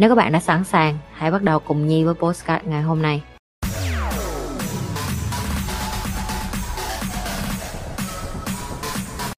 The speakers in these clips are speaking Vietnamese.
Nếu các bạn đã sẵn sàng, hãy bắt đầu cùng Nhi với podcast ngày hôm nay.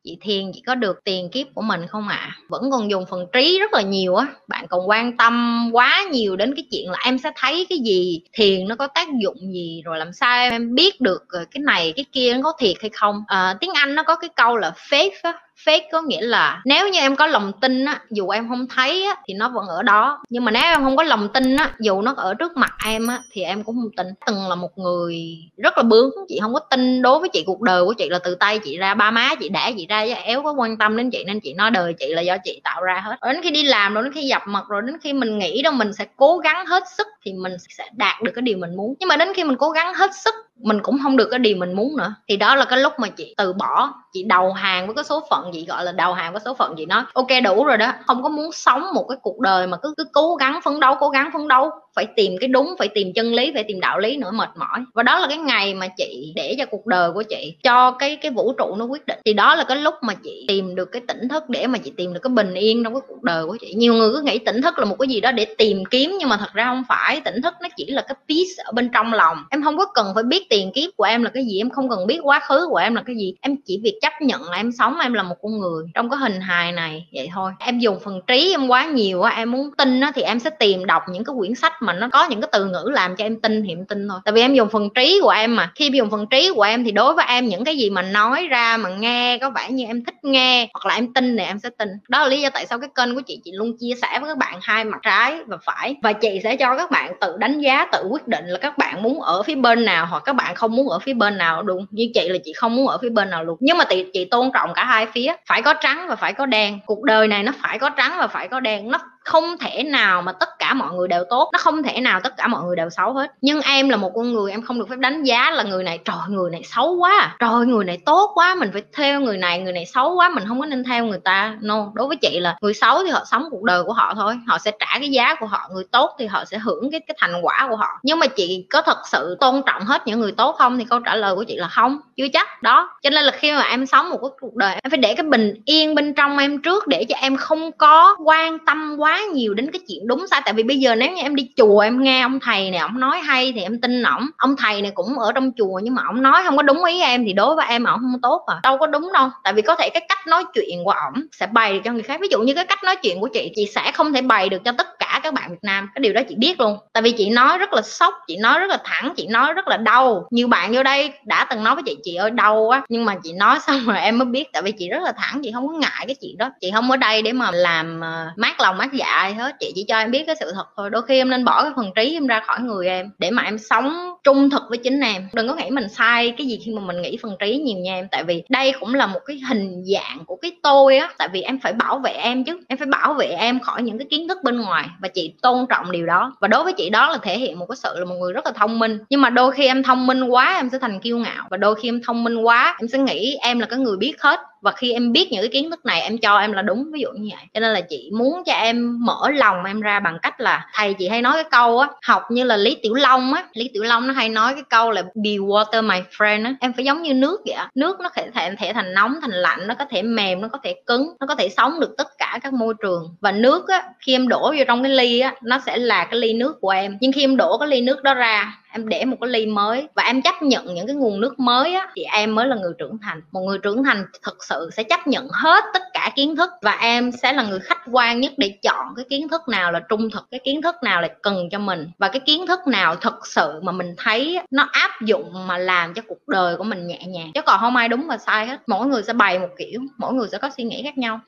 Chị Thiền, chị có được tiền kiếp của mình không ạ? Vẫn còn dùng phần trí rất là nhiều á. Bạn còn quan tâm quá nhiều đến cái chuyện là em sẽ thấy cái gì, thiền nó có tác dụng gì, rồi làm sao em biết được cái này cái kia nó có thiệt hay không. Tiếng Anh nó có cái câu là faith á. Faith có nghĩa là nếu như em có lòng tin á, dù em không thấy á, thì nó vẫn ở đó. Nhưng mà nếu em không có lòng tin á, dù nó ở trước mặt em á, thì em cũng không tin. Từng là một người rất là bướng. Chị không có tin. Đối với chị, cuộc đời của chị là từ tay chị ra, ba má chị đẻ chị ra, chứ éo có quan tâm đến chị. Nên chị nói đời chị là do chị tạo ra hết. Rồi đến khi đi làm, rồi đến khi dập mặt, rồi đến khi mình nghĩ đâu mình sẽ cố gắng hết sức thì mình sẽ đạt được cái điều mình muốn. Nhưng mà đến khi mình cố gắng hết sức, mình cũng không được cái điều mình muốn nữa, thì đó là cái lúc mà chị từ bỏ. Chị đầu hàng với cái số phận. Chị gọi là đầu hàng với số phận. Chị nói ok, đủ rồi đó, không có muốn sống một cái cuộc đời mà cứ cố gắng phấn đấu, cố gắng phấn đấu, phải tìm cái đúng, phải tìm chân lý, phải tìm đạo lý nữa, mệt mỏi. Và đó là cái ngày mà chị để cho cuộc đời của chị, cho cái vũ trụ nó quyết định. Thì đó là cái lúc mà chị tìm được cái tỉnh thức, để mà chị tìm được cái bình yên trong cái cuộc đời của chị. Nhiều người cứ nghĩ tỉnh thức là một cái gì đó để tìm kiếm, nhưng mà thật ra không phải. Tỉnh thức nó chỉ là cái peace ở bên trong lòng. Em không có cần phải biết tiền kiếp của em là cái gì, em không cần biết quá khứ của em là cái gì. Em chỉ việc chấp nhận là em sống, em là một con người trong cái hình hài này vậy thôi. Em dùng phần trí em quá nhiều á, em muốn tin á thì em sẽ tìm đọc những cái quyển sách mà nó có những cái từ ngữ làm cho em tin thì em tin thôi. Tại vì em dùng phần trí của em mà. Khi em dùng phần trí của em thì đối với em, những cái gì mà nói ra mà nghe có vẻ như em thích nghe hoặc là em tin thì em sẽ tin. Đó là lý do tại sao cái kênh của chị luôn chia sẻ với các bạn hai mặt trái và phải. Và chị sẽ cho các bạn tự đánh giá, tự quyết định là các bạn muốn ở phía bên nào hoặc các bạn không muốn ở phía bên nào luôn. Như chị là chị không muốn ở phía bên nào luôn. Nhưng mà chị tôn trọng cả hai phía. Phải có trắng và phải có đen. Cuộc đời này nó phải có trắng và phải có đen. Nó không thể nào mà tất cả mọi người đều tốt, nó không thể nào tất cả mọi người đều xấu hết. Nhưng em là một con người, em không được phép đánh giá là người này, trời người này xấu quá, trời người này tốt quá, mình phải theo người này xấu quá, mình không có nên theo người ta. No, đối với chị là người xấu thì họ sống cuộc đời của họ thôi, họ sẽ trả cái giá của họ, người tốt thì họ sẽ hưởng cái thành quả của họ. Nhưng mà chị có thật sự tôn trọng hết những người tốt không? Thì câu trả lời của chị là không, chưa chắc đó. Cho nên là khi mà em sống một cái cuộc đời, em phải để cái bình yên bên trong em trước, để cho em không có quan tâm quá nhiều đến cái chuyện đúng sai. Tại vì bây giờ nếu như em đi chùa, em nghe ông thầy này ông nói hay thì em tin ổng. Ông thầy này cũng ở trong chùa nhưng mà ông nói không có đúng ý em thì đối với em ổng không tốt à. Đâu có đúng đâu. Tại vì có thể cái cách nói chuyện của ổng sẽ bày cho người khác. Ví dụ như cái cách nói chuyện của chị sẽ không thể bày được cho tất cả các bạn Việt Nam. Cái điều đó chị biết luôn. Tại vì chị nói rất là sốc, chị nói rất là thẳng, chị nói rất là đau. Nhiều bạn vô đây đã từng nói với chị ơi đau quá. Nhưng mà chị nói xong rồi em mới biết. Tại vì chị rất là thẳng, chị không có ngại cái chuyện đó. Chị không ở đây để mà làm mát lòng mát dạ hết. Chị chỉ cho em biết cái sự thật thôi. Đôi khi em nên bỏ cái phần trí em ra khỏi người em, để mà em sống trung thực với chính em. Đừng có nghĩ mình sai cái gì khi mà mình nghĩ phần trí nhiều nha em. Tại vì đây cũng là một cái hình dạng của cái tôi á. Tại vì em phải bảo vệ em chứ. Em phải bảo vệ em khỏi những cái kiến thức bên ngoài. Và chị tôn trọng điều đó. Và đối với chị đó là thể hiện một cái sự là một người rất là thông minh. Nhưng mà đôi khi em thông minh quá em sẽ thành kiêu ngạo. Và đôi khi em thông minh quá em sẽ nghĩ em là cái người biết hết. Và khi em biết những cái kiến thức này em cho em là đúng, ví dụ như vậy. Cho nên là chị muốn cho em mở lòng em ra bằng cách là thầy chị hay nói cái câu á, học như là Lý Tiểu Long á. Lý Tiểu Long nó hay nói cái câu là be water my friend á. Em phải giống như nước vậy. Nước nó có thể thành nóng, thành lạnh, nó có thể mềm, nó có thể cứng, nó có thể sống được tất cả các môi trường. Và nước á, khi em đổ vô trong cái ly á, nó sẽ là cái ly nước của em. Nhưng khi em đổ cái ly nước đó ra, em để một cái ly mới và em chấp nhận những cái nguồn nước mới á, thì em mới là người trưởng thành. Một người trưởng thành thực sự sẽ chấp nhận hết tất cả kiến thức, và em sẽ là người khách quan nhất để chọn cái kiến thức nào là trung thực, cái kiến thức nào là cần cho mình, và cái kiến thức nào thực sự mà mình thấy nó áp dụng mà làm cho cuộc đời của mình nhẹ nhàng. Chứ còn không ai đúng và sai hết. Mỗi người sẽ bày một kiểu, mỗi người sẽ có suy nghĩ khác nhau.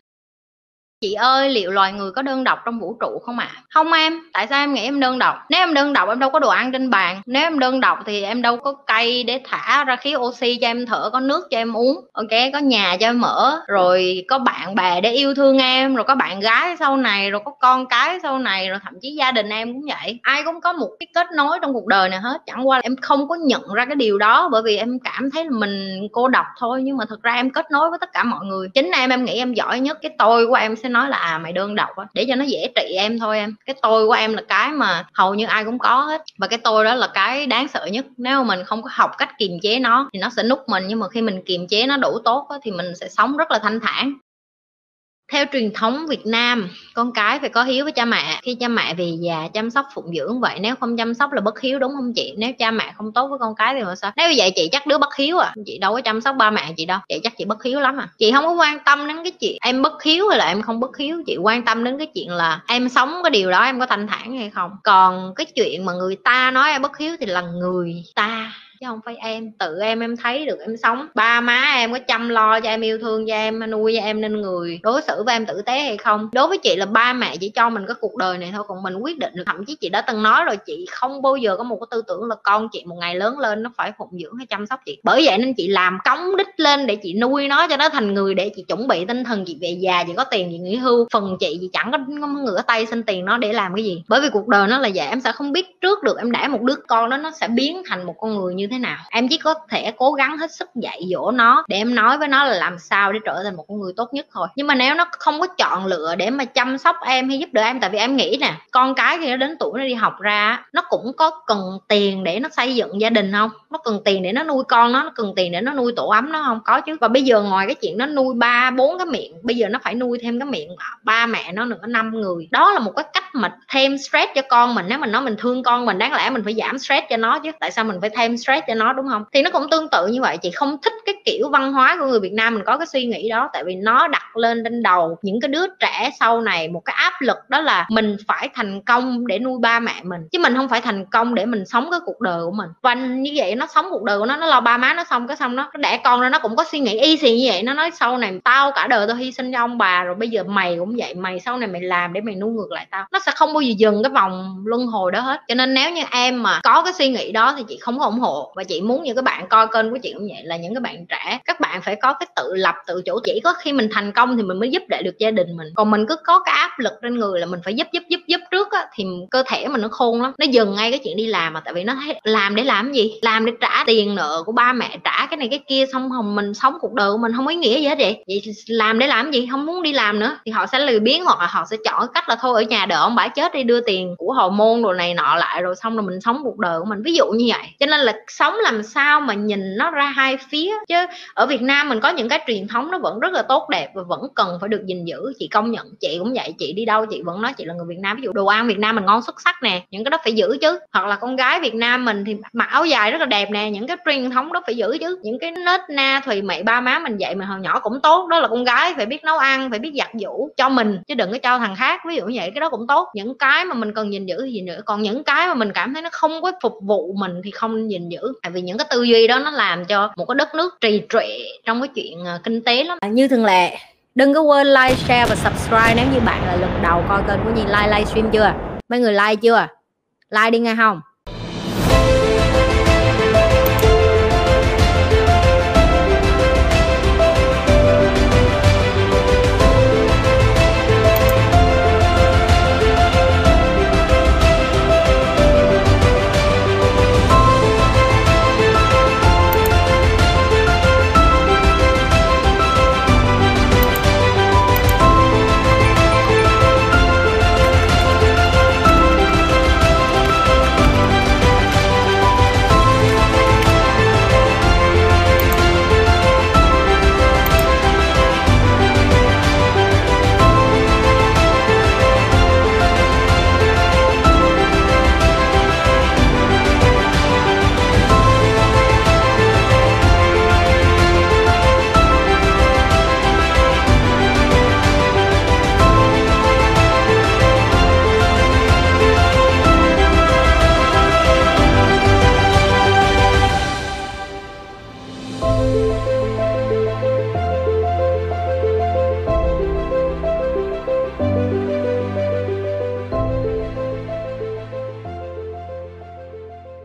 Chị ơi, liệu loài người có đơn độc trong vũ trụ không ạ? Không em, tại sao em nghĩ em đơn độc? Nếu em đơn độc em đâu có đồ ăn trên bàn. Nếu em đơn độc thì em đâu có cây để thả ra khí oxy cho em thở, có nước cho em uống, ok, có nhà cho em ở, rồi có bạn bè để yêu thương em, rồi có bạn gái sau này, rồi có con cái sau này, rồi thậm chí gia đình em cũng vậy. Ai cũng có một cái kết nối trong cuộc đời này hết. Chẳng qua là em không có nhận ra cái điều đó bởi vì em cảm thấy là mình cô độc thôi. Nhưng mà thật ra em kết nối với tất cả mọi người. Chính em nghĩ em giỏi nhất. Cái tôi của em sẽ nói là à mày đơn độc á, để cho nó dễ trị em thôi em. Cái tôi của em là cái mà hầu như ai cũng có hết, và cái tôi đó là cái đáng sợ nhất. Nếu mình không có học cách kiềm chế nó thì nó sẽ nút mình, nhưng mà khi mình kiềm chế nó đủ tốt á, thì mình sẽ sống rất là thanh thản. Theo truyền thống Việt Nam, con cái phải có hiếu với cha mẹ. Khi cha mẹ về già chăm sóc phụng dưỡng vậy, nếu không chăm sóc là bất hiếu, đúng không chị? Nếu cha mẹ không tốt với con cái thì sao? Nếu vậy chị chắc đứa bất hiếu à? Chị đâu có chăm sóc ba mẹ chị đâu, chị chắc chị bất hiếu lắm à. Chị không có quan tâm đến cái chuyện em bất hiếu hay là em không bất hiếu, chị quan tâm đến cái chuyện là em sống cái điều đó em có thanh thản hay không. Còn cái chuyện mà người ta nói em bất hiếu thì là người ta, chứ không phải em. Tự em thấy được em sống. Ba má em có chăm lo cho em, yêu thương cho em, nuôi cho em, nên người đối xử với em tử tế hay không. Đối với chị là ba mẹ chỉ cho mình cái cuộc đời này thôi, còn mình quyết định được. Thậm chí chị đã từng nói rồi, chị không bao giờ có một cái tư tưởng là con chị một ngày lớn lên nó phải phụng dưỡng hay chăm sóc chị. Bởi vậy nên chị làm cống đích lên để chị nuôi nó cho nó thành người, để chị chuẩn bị tinh thần chị về già, chị có tiền chị nghỉ hưu. Phần chị chẳng có ngửa tay xin tiền nó để làm cái gì, bởi vì cuộc đời nó là vậy. Em sẽ không biết trước được em đẻ một đứa con đó nó sẽ biến thành một con người như thế nào. Em chỉ có thể cố gắng hết sức dạy dỗ nó, để em nói với nó là làm sao để trở thành một con người tốt nhất thôi. Nhưng mà nếu nó không có chọn lựa để mà chăm sóc em hay giúp đỡ em, tại vì em nghĩ nè, con cái khi nó đến tuổi nó đi học ra, nó cũng có cần tiền để nó xây dựng gia đình không? Nó cần tiền để nó nuôi con nó cần tiền để nó nuôi tổ ấm nó không? Có chứ. Và bây giờ ngoài cái chuyện nó nuôi 3, 4 cái miệng, bây giờ nó phải nuôi thêm cái miệng ba mẹ nó nữa, 5 người. Đó là một cái cách mà thêm stress cho con mình. Nếu mình nói mình thương con mình, đáng lẽ mình phải giảm stress cho nó chứ, tại sao mình phải thêm stress cho nó, đúng không? Thì nó cũng tương tự như vậy. Chị không thích cái kiểu văn hóa của người Việt Nam mình có cái suy nghĩ đó, tại vì nó đặt lên trên đầu những cái đứa trẻ sau này một cái áp lực, đó là mình phải thành công để nuôi ba mẹ mình, chứ mình không phải thành công để mình sống cái cuộc đời của mình. Và như vậy nó sống cuộc đời của nó lo ba má nó xong nó đẻ con ra, nó cũng có suy nghĩ y xì như vậy. Nó nói sau này tao cả đời tao hy sinh cho ông bà rồi, bây giờ mày cũng vậy, mày sau này mày làm để mày nuôi ngược lại tao. Nó sẽ không bao giờ dừng cái vòng luân hồi đó hết. Cho nên nếu như em mà có cái suy nghĩ đó thì chị không có ủng hộ. Và chị muốn những các bạn coi kênh của chị cũng vậy, là những các bạn trẻ, các bạn phải có cái tự lập tự chủ. Chỉ có khi mình thành công thì mình mới giúp đỡ được gia đình mình. Còn mình cứ có cái áp lực trên người là mình phải giúp trước á, thì cơ thể mình nó khôn lắm, nó dừng ngay cái chuyện đi làm mà. Tại vì nó thấy làm để làm gì? Làm để trả tiền nợ của ba mẹ, trả cái này cái kia, xong hồng mình sống cuộc đời của mình không ý nghĩa gì hết. Vậy làm để làm gì? Không muốn đi làm nữa thì họ sẽ lười biếng, hoặc là họ sẽ chọn cách là thôi ở nhà đợi ông bả chết đi, đưa tiền của hậu môn đồ này nọ lại, rồi xong rồi mình sống cuộc đời của mình, ví dụ như vậy. Cho nên là sống làm sao mà nhìn nó ra hai phía. Chứ ở Việt Nam mình có những cái truyền thống nó vẫn rất là tốt đẹp và vẫn cần phải được gìn giữ. Chị công nhận, chị cũng vậy, chị đi đâu chị vẫn nói chị là người Việt Nam. Ví dụ đồ ăn Việt Nam mình ngon xuất sắc nè, những cái đó phải giữ chứ. Hoặc là con gái Việt Nam mình thì mặc áo dài rất là đẹp nè, những cái truyền thống đó phải giữ chứ. Những cái nết na thùy mẹ ba má mình dạy mình hồi nhỏ cũng tốt, đó là con gái phải biết nấu ăn, phải biết giặt giũ cho mình chứ đừng có cho thằng khác, ví dụ như vậy. Cái đó cũng tốt. Những cái mà mình cần gìn giữ thì gìn giữ, còn những cái mà mình cảm thấy nó không có phục vụ mình thì không gìn giữ. Tại vì những cái tư duy đó nó làm cho một cái đất nước trì trệ trong cái chuyện kinh tế lắm. Như thường lệ, đừng có quên like, share và subscribe nếu như bạn là lần đầu coi kênh của Nhi. Livestream chưa? Mấy người like chưa? Like đi nghe không?